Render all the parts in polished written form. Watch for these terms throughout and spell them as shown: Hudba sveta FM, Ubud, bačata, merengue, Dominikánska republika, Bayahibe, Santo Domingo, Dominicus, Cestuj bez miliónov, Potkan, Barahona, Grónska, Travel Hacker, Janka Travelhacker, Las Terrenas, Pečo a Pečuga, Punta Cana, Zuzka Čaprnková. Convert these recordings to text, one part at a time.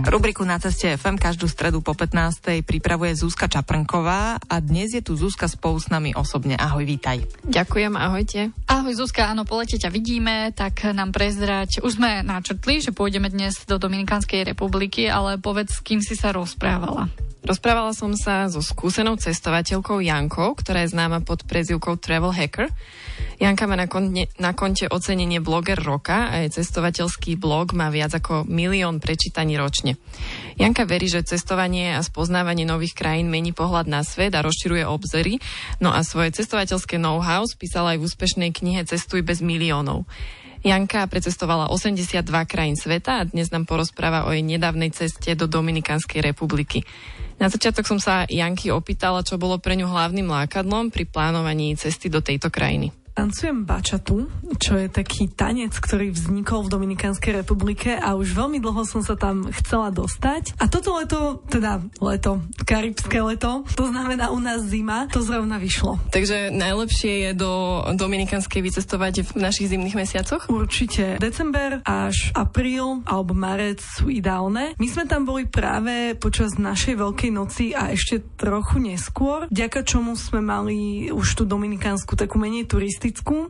Rubriku Na ceste FM každú stredu po 15:00 pripravuje Zuzka Čaprnková a dnes je tu Zuzka spolu s nami osobne. Ahoj, vítaj. Ďakujem, ahojte. Ahoj Zuzka, áno, po lete ťa vidíme, tak nám prezrať. Už sme načrtli, že pôjdeme dnes do Dominikánskej republiky, ale povedz, s kým si sa rozprávala. Rozprávala som sa so skúsenou cestovateľkou Jankou, ktorá je známa pod prezývkou Travel Hacker. Janka má na konte ocenenie bloger roka a jej cestovateľský blog má viac ako 1 milión prečítaní ročne. Janka verí, že cestovanie a spoznávanie nových krajín mení pohľad na svet a rozširuje obzory, no a svoje cestovateľské know-how spísala aj v úspešnej knihe Cestuj bez miliónov. Janka precestovala 82 krajín sveta a dnes nám porozpráva o jej nedávnej ceste do Dominikánskej republiky. Na začiatok som sa Janky opýtala, čo bolo pre ňu hlavným lákadlom pri plánovaní cesty do tejto krajiny. Tancujem bačatu, čo je taký tanec, ktorý vznikol v Dominikánskej republike a už veľmi dlho som sa tam chcela dostať. A toto leto, teda leto, karibské leto, to znamená u nás zima, to zrovna vyšlo. Takže najlepšie je do Dominikánskej vycestovať v našich zimných mesiacoch? Určite. December až apríl alebo marec sú ideálne. My sme tam boli práve počas našej Veľkej noci a ešte trochu neskôr, vďaka čomu sme mali už tú Dominikánsku takú menej turistov,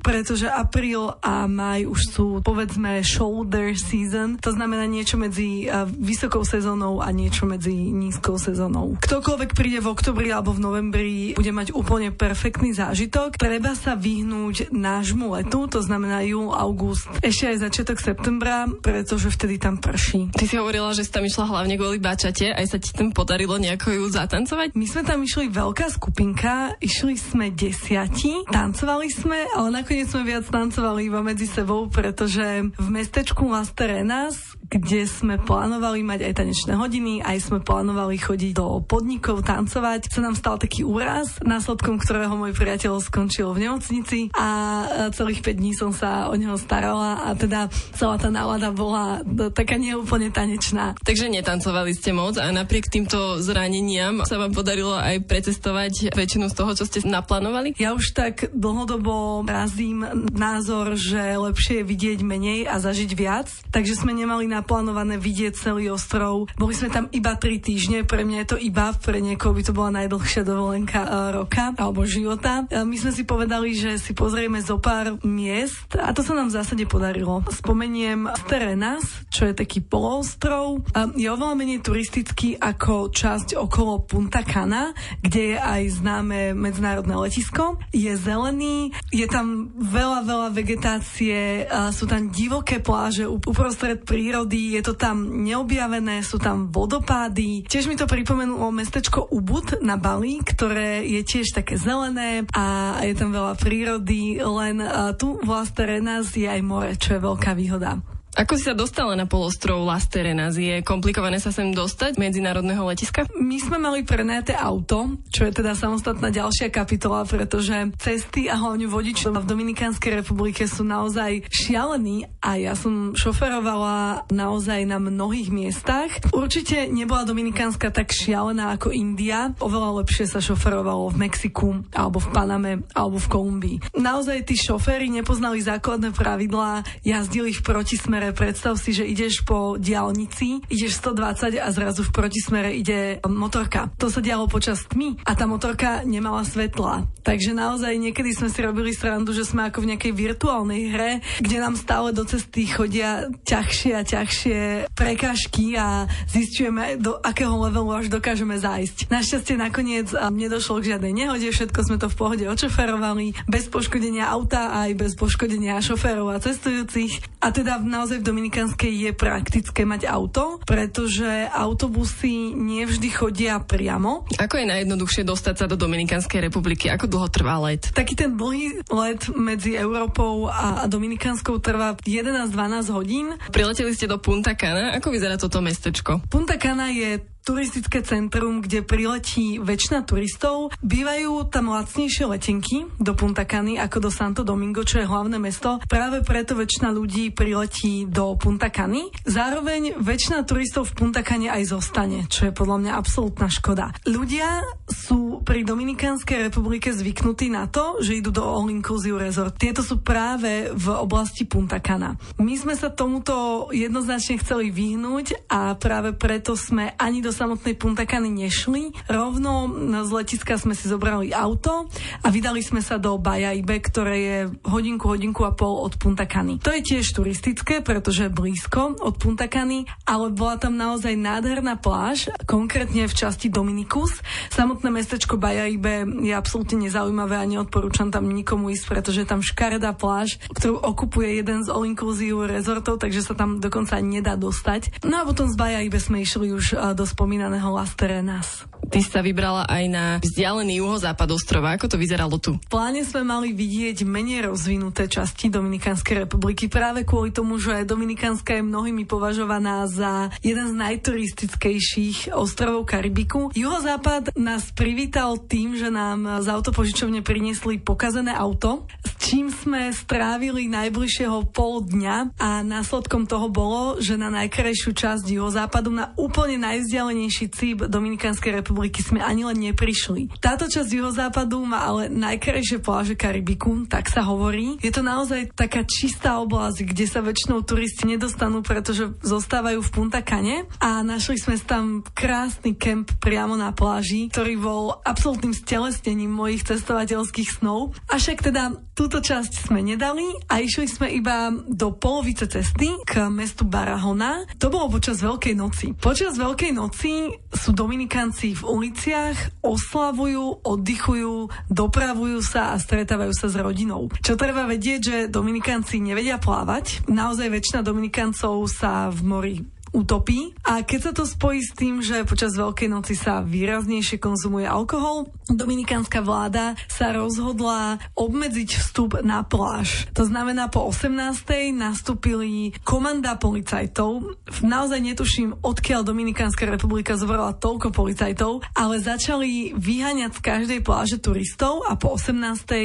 pretože apríl a maj už sú, povedzme, shoulder season. To znamená niečo medzi vysokou sezónou a niečo medzi nízkou sezónou. Ktokoľvek príde v oktobri alebo v novembri, bude mať úplne perfektný zážitok. Treba sa vyhnúť nášmu letu, to znamená júl, august, ešte aj začiatok septembra, pretože vtedy tam prší. Ty si hovorila, že si tam išla hlavne kvôli bačate, aj sa ti tam podarilo nejako ju zatancovať? My sme tam išli veľká skupinka, išli sme 10, tancovali sme, ale nakoniec sme viac tancovali iba medzi sebou, pretože v mestečku Las Terrenas, kde sme plánovali mať aj tanečné hodiny, aj sme plánovali chodiť do podnikov tancovať, sa nám stal taký úraz, následkom ktorého môj priateľ skončil v nemocnici a celých 5 dní som sa o neho starala a teda celá tá nálada bola taká neúplne tanečná. Takže netancovali ste moc a napriek týmto zraneniam sa vám podarilo aj precestovať väčšinu z toho, čo ste naplánovali? Ja už tak dlhodobo razím názor, že lepšie je vidieť menej a zažiť viac, takže sme nemali naplánované vidieť celý ostrov. Boli sme tam iba 3 týždne, pre mňa je to iba, pre niekoho by to bola najdlhšia dovolenka roka alebo života. My sme si povedali, že si pozrieme zo pár miest a to sa nám v zásade podarilo. Spomeniem Terenas, čo je taký poloostrov. Je oveľa menej turistický ako časť okolo Punta Cana, kde je aj známe medzinárodné letisko. Je zelený, je tam veľa vegetácie, sú tam divoké pláže uprostred prírody, je to tam neobjavené, sú tam vodopády. Tiež mi to pripomenulo mestečko Ubud na Bali, ktoré je tiež také zelené a je tam veľa prírody, len tu v Las Terrenas je aj more, čo je veľká výhoda. Ako si sa dostala na polostrov Las Terrenas? Je komplikované sa sem dostať medzinárodného letiska? My sme mali prenajaté auto, čo je teda samostatná ďalšia kapitola, pretože cesty a hlavne vodič v Dominikánskej republike sú naozaj šialení a ja som šoferovala naozaj na mnohých miestach. Určite nebola Dominikánska tak šialená ako India. Oveľa lepšie sa šoferovalo v Mexiku, alebo v Paname, alebo v Kolumbii. Naozaj tí šoféri nepoznali základné pravidlá, jazdili v protismere. Predstav si, že ideš po diaľnici, ideš 120 a zrazu v protismere ide motorka. To sa dialo počas tmy a tá motorka nemala svetla. Takže naozaj niekedy sme si robili srandu, že sme ako v nejakej virtuálnej hre, kde nám stále do cesty chodia ťažšie a ťažšie prekážky a zisťujeme, do akého levelu až dokážeme zájsť. Našťastie nakoniec nedošlo k žiadnej nehode, všetko sme to v pohode odšoferovali, bez poškodenia auta a aj bez poškodenia šoférov a cestujúcich. A teda naozaj v Dominikánskej je praktické mať auto, pretože autobusy nevždy chodia priamo. Ako je najjednoduchšie dostať sa do Dominikánskej republiky? Ako dlho trvá let? Taký ten dlhý let medzi Európou a Dominikánskou trvá 11-12 hodín. Prileteli ste do Punta Cana. Ako vyzerá toto mestečko? Punta Cana je turistické centrum, kde priletí väčšina turistov. Bývajú tam lacnejšie letenky do Punta Cany ako do Santo Domingo, čo je hlavné mesto. Práve preto väčšina ľudí priletí do Punta Cany. Zároveň väčšina turistov v Punta Cane aj zostane, čo je podľa mňa absolútna škoda. Ľudia sú pri Dominikánskej republike zvyknutí na to, že idú do all-inclusive resort. Tieto sú práve v oblasti Punta Cana. My sme sa tomuto jednoznačne chceli vyhnúť a práve preto sme ani do samotnej Punta Cany nešli. Rovno z letiska sme si zobrali auto a vydali sme sa do Bayahibe, ktoré je hodinku a pol od Punta Cany. To je tiež turistické, pretože je blízko od Punta Cany, ale bola tam naozaj nádherná pláž, konkrétne v časti Dominicus. Samotné mestečko Bayahibe je absolútne nezaujímavé a neodporúčam tam nikomu ísť, pretože je tam škaredá pláž, ktorú okupuje jeden z all-inclusive rezortov, takže sa tam dokonca nedá dostať. No a potom z Bayahibe sme išli už do spomínaného Las Terrenas. Ty sa vybrala aj na vzdialený juhozápad ostrova. Ako to vyzeralo tu? V pláne sme mali vidieť menej rozvinuté časti Dominikánskej republiky práve kvôli tomu, že Dominikánska je mnohými považovaná za jeden z najturistickejších ostrovov Karibiku. Juhozápad nás privítal tým, že nám z autopožičovne priniesli pokazené auto, s čím sme strávili najbližšieho pol dňa a následkom toho bolo, že na najkrajšiu časť juhozápadu, na úplne najvzdialenejší cíp Dominikánskej republiky sme ani len neprišli. Táto časť juhozápadu má ale najkrajšie pláže Karibiku, tak sa hovorí. Je to naozaj taká čistá oblasť, kde sa väčšinou turisti nedostanú, pretože zostávajú v Punta Cane a našli sme tam krásny kemp priamo na pláži, ktorý bol absolútnym stelesnením mojich cestovateľských snov. Avšak teda túto časť sme nedali a išli sme iba do polovice cesty k mestu Barahona. To bolo počas Veľkej noci. Počas Veľkej noci sú Dominikánci v uliciach, oslavujú, oddychujú, dopravujú sa a stretávajú sa s rodinou. Čo treba vedieť, že Dominikánci nevedia plávať. Naozaj väčšina Dominikáncov sa v mori utopí. A keď sa to spojí s tým, že počas Veľkej noci sa výraznejšie konzumuje alkohol, dominikánska vláda sa rozhodla obmedziť vstup na pláž. To znamená, po 18. nastúpili komanda policajtov. Naozaj netuším, odkiaľ Dominikánska republika zobrala toľko policajtov, ale začali vyháňať z každej pláže turistov a po 18.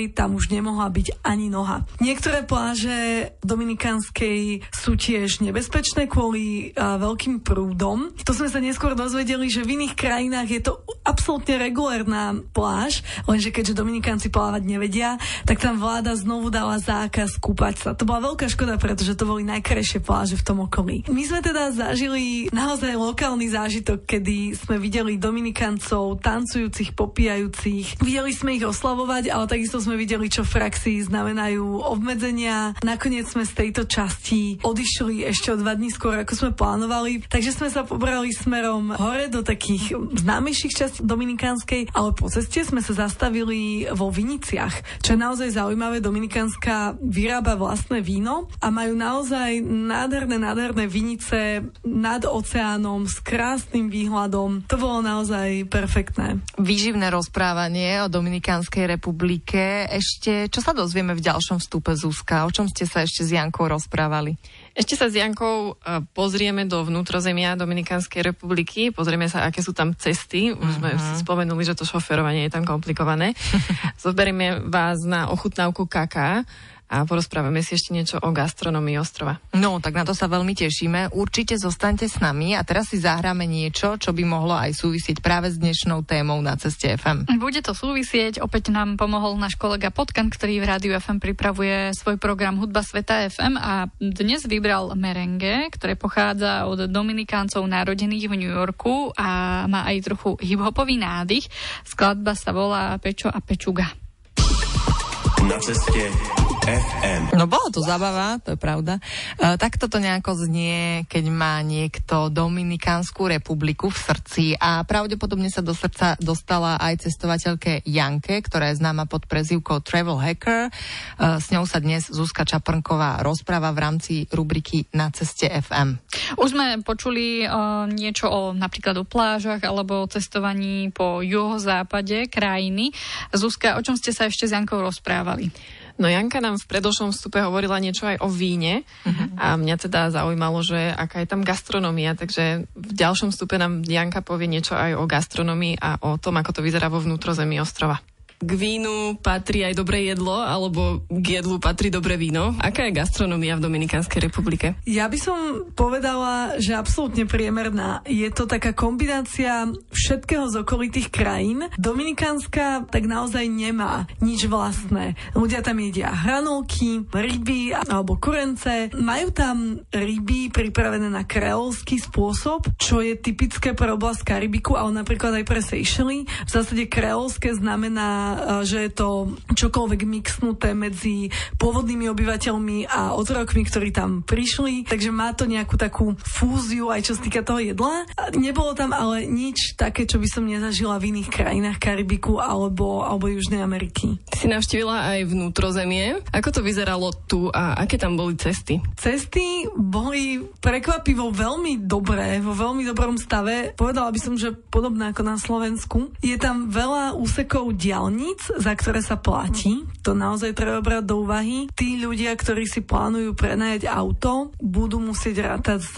tam už nemohla byť ani noha. Niektoré pláže dominikánskej sú tiež nebezpečné kvôli veľkým prúdom. To sme sa neskôr dozvedeli, že v iných krajinách je to absolútne regulárna pláž, lenže keďže Dominikánci plávať nevedia, tak tam vláda znovu dala zákaz kúpať sa. To bola veľká škoda, pretože to boli najkrajšie pláže v tom okolí. My sme teda zažili naozaj lokálny zážitok, kedy sme videli Dominikáncov tancujúcich, popíjajúcich. Videli sme ich oslavovať, ale takisto sme videli, čo v praxi znamenajú obmedzenia. Nakoniec sme z tejto časti odišli ešte o 2 dní skôr, ako sme plánovali, takže sme sa pobrali smerom hore do takých známejších častí dominikánskej, ale po ceste sme sa zastavili vo Viniciach, čo je naozaj zaujímavé. Dominikánska vyrába vlastné víno a majú naozaj nádherné vinice nad oceánom s krásnym výhľadom. To bolo naozaj perfektné. Výživné rozprávanie o Dominikánskej republike. Ešte, čo sa dozvieme v ďalšom vstupe, Zuzka? O čom ste sa ešte s Jankou rozprávali? Ešte sa s Jankou pozrieme do vnútrozemia Dominikánskej republiky, pozrieme sa, aké sú tam cesty. Už sme si spomenuli, že to šoférovanie je tam komplikované. Zoberieme vás na ochutnávku kaká a porozprávame si ešte niečo o gastronomii ostrova. No, tak na to sa veľmi tešíme. Určite zostaňte s nami a teraz si zahráme niečo, čo by mohlo aj súvisieť práve s dnešnou témou na Ceste FM. Bude to súvisieť, opäť nám pomohol náš kolega Potkan, ktorý v Rádiu FM pripravuje svoj program Hudba sveta FM a dnes vybral merengue, ktoré pochádza od Dominikáncov narodených v New Yorku a má aj trochu hiphopový nádych. Skladba sa volá Pečo a Pečuga. Na Ceste FM. No bola to zabava, to je pravda. Tak toto nejako znie, keď má niekto Dominikánsku republiku v srdci a pravdepodobne sa do srdca dostala aj cestovateľke Janke, ktorá je známa pod prezývkou Travel Hacker. S ňou sa dnes Zuzka Čaprnková rozpráva v rámci rubriky Na ceste FM. Už sme počuli niečo napríklad o plážach alebo o cestovaní po juhozápade krajiny. Zuzka, o čom ste sa ešte s Jankou rozprávali? No Janka nám v predošlom vstupe hovorila niečo aj o víne a mňa teda zaujímalo, že aká je tam gastronomia, takže v ďalšom vstupe nám Janka povie niečo aj o gastronomii a o tom, ako to vyzerá vo vnútrozemí ostrova. K vínu patrí aj dobré jedlo, alebo k jedlu patrí dobré víno. Aká je gastronomia v Dominikánskej republike? Ja by som povedala, že absolútne priemerná. Je to taká kombinácia všetkého z okolitých krajín. Dominikánska tak naozaj nemá nič vlastné. Ľudia tam jedia hranolky, ryby alebo kurence. Majú tam ryby pripravené na kreolský spôsob, čo je typické pre oblasť Karibiku, ale napríklad aj pre Seychely. V zásade kreolské znamená, že je to čokoľvek mixnuté medzi pôvodnými obyvateľmi a otrokmi, ktorí tam prišli. Takže má to nejakú takú fúziu aj čo sa týka toho jedla. Nebolo tam ale nič také, čo by som nezažila v iných krajinách Karibiku alebo Južnej Ameriky. Ty si navštívila aj vnútrozemie. Ako to vyzeralo tu a aké tam boli cesty? Cesty boli prekvapivo veľmi dobré, vo veľmi dobrom stave. Povedala by som, že podobné ako na Slovensku. Je tam veľa úsekov diaľ, za ktoré sa platí. To naozaj treba brať do úvahy. Tí ľudia, ktorí si plánujú prenajať auto, budú musieť rátať s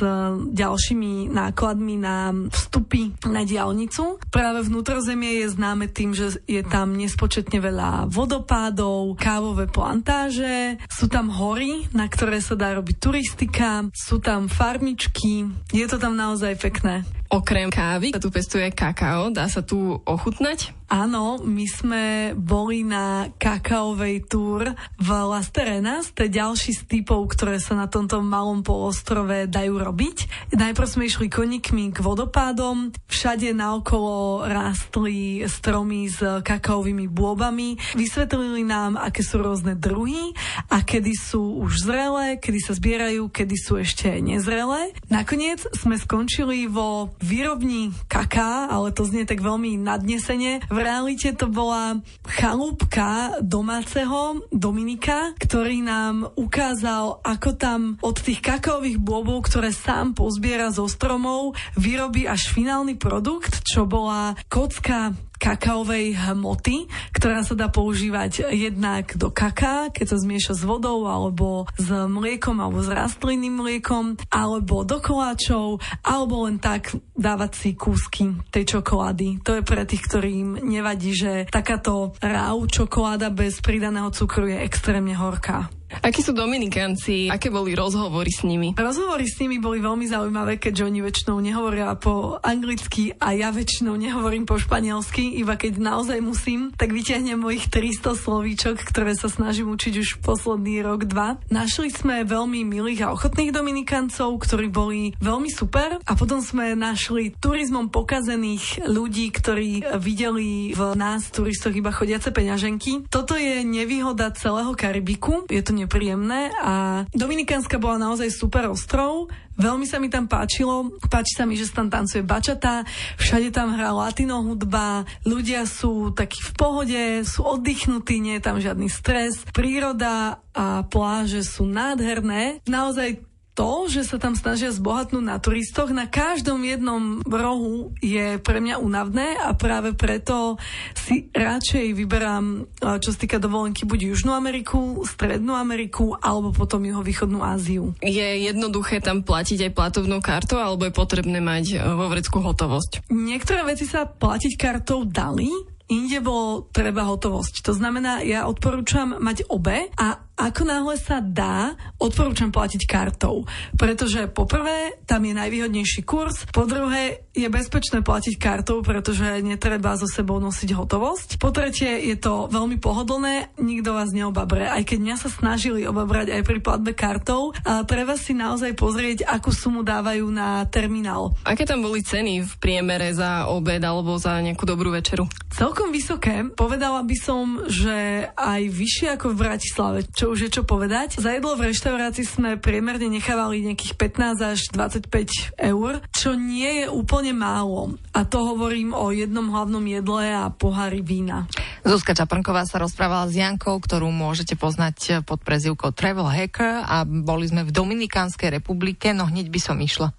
ďalšími nákladmi na vstupy na diaľnicu. Práve vnútrozemie je známe tým, že je tam nespočetne veľa vodopádov, kávové plantáže, sú tam hory, na ktoré sa dá robiť turistika, sú tam farmičky. Je to tam naozaj pekné. Okrem kávy sa tu pestuje kakao. Dá sa tu ochutnať? Áno, my sme boli na kakaovej túr v Las Terrenas. To je ďalší z typov, ktoré sa na tomto malom polostrove dajú robiť. Najprv sme išli koníkmi k vodopádom. Všade naokolo rástli stromy s kakaovými bôbami. Vysvetlili nám, aké sú rôzne druhy a kedy sú už zrelé, kedy sa zbierajú, kedy sú ešte nezrelé. Nakoniec sme skončili vo výrobní kaká, ale to znie tak veľmi nadnesene. V realite to bola chalúpka domáceho Dominika, ktorý nám ukázal, ako tam od tých kakaových bôbov, ktoré sám pozbiera zo stromov, vyrobí až finálny produkt, čo bola kocka kakaovej hmoty, ktorá sa dá používať jednak do kaká, keď sa zmieša s vodou, alebo s mliekom, alebo s rastlinným mliekom, alebo do koláčov, alebo len tak dávať si kúsky tej čokolády. To je pre tých, ktorým nevadí, že takáto raw čokoláda bez pridaného cukru je extrémne horká. Akí sú Dominikánci? Aké boli rozhovory s nimi? Rozhovory s nimi boli veľmi zaujímavé, keďže oni väčšinou nehovoria po anglicky a ja väčšinou nehovorím po španielsky, iba keď naozaj musím, tak vyťahnem mojich 300 slovíčok, ktoré sa snažím učiť už posledný rok, dva. Našli sme veľmi milých a ochotných Dominikáncov, ktorí boli veľmi super a potom sme našli turizmom pokazených ľudí, ktorí videli v nás turistoch iba chodiace peňaženky. Toto je nevýhoda celého Karibiku. Je to nepríjemné a Dominikánska bola naozaj super ostrov. Veľmi sa mi tam páčilo. Páči sa mi, že sa tam tancuje bačata, všade tam hrá latino hudba, ľudia sú takí v pohode, sú oddychnutí, nie je tam žiadny stres. Príroda a pláže sú nádherné. Naozaj to, že sa tam snažia zbohatnúť na turistoch, na každom jednom rohu je pre mňa únavné a práve preto si radšej vyberám, čo sa týka dovolenky, buď Južnú Ameriku, Strednú Ameriku alebo potom Juhovýchodnú Áziu. Je jednoduché tam platiť aj platovnou kartou alebo je potrebné mať vo vrecku hotovosť? Niektoré veci sa platiť kartou dali, inde bolo treba hotovosť. To znamená, ja odporúčam mať obe a ako náhle sa dá, odporúčam platiť kartou, pretože po prvé, tam je najvýhodnejší kurz, po druhé, je bezpečné platiť kartou, pretože netreba so sebou nosiť hotovosť, po tretie, je to veľmi pohodlné, nikto vás neobabre, aj keď mňa sa snažili obabrať aj pri platbe kartou, a treba si naozaj pozrieť, akú sumu dávajú na terminál. Aké tam boli ceny v priemere za obed alebo za nejakú dobrú večeru? Celkom vysoké, povedala by som, že aj vyššie ako v Bratislave, už je čo povedať. Za jedlo v reštaurácii sme priemerne nechávali nejakých 15 až 25 eur, čo nie je úplne málo. A to hovorím o jednom hlavnom jedle a pohári vína. Zuzka Čaprnková sa rozprávala s Jankou, ktorú môžete poznať pod prezývkou Travel Hacker a boli sme v Dominikánskej republike, no hneď by som išla.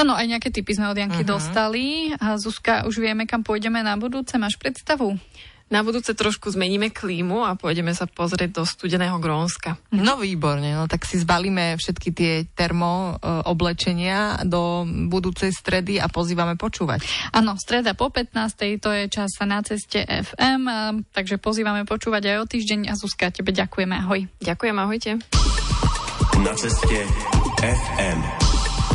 Áno, aj nejaké tipy sme od Janky dostali. A Zuzka, už vieme, kam pôjdeme na budúce. Máš predstavu? Na budúce trošku zmeníme klímu a pôjdeme sa pozrieť do studeného Grónska. No výborne, no tak si zbalíme všetky tie termo oblečenia do budúcej stredy a pozývame počúvať. Áno, streda po 15:00, to je čas na ceste FM, takže pozývame počúvať aj o týždeň. A Zuzka, tebe ďakujeme, ahoj. Ďakujem, ahojte. Na ceste FM.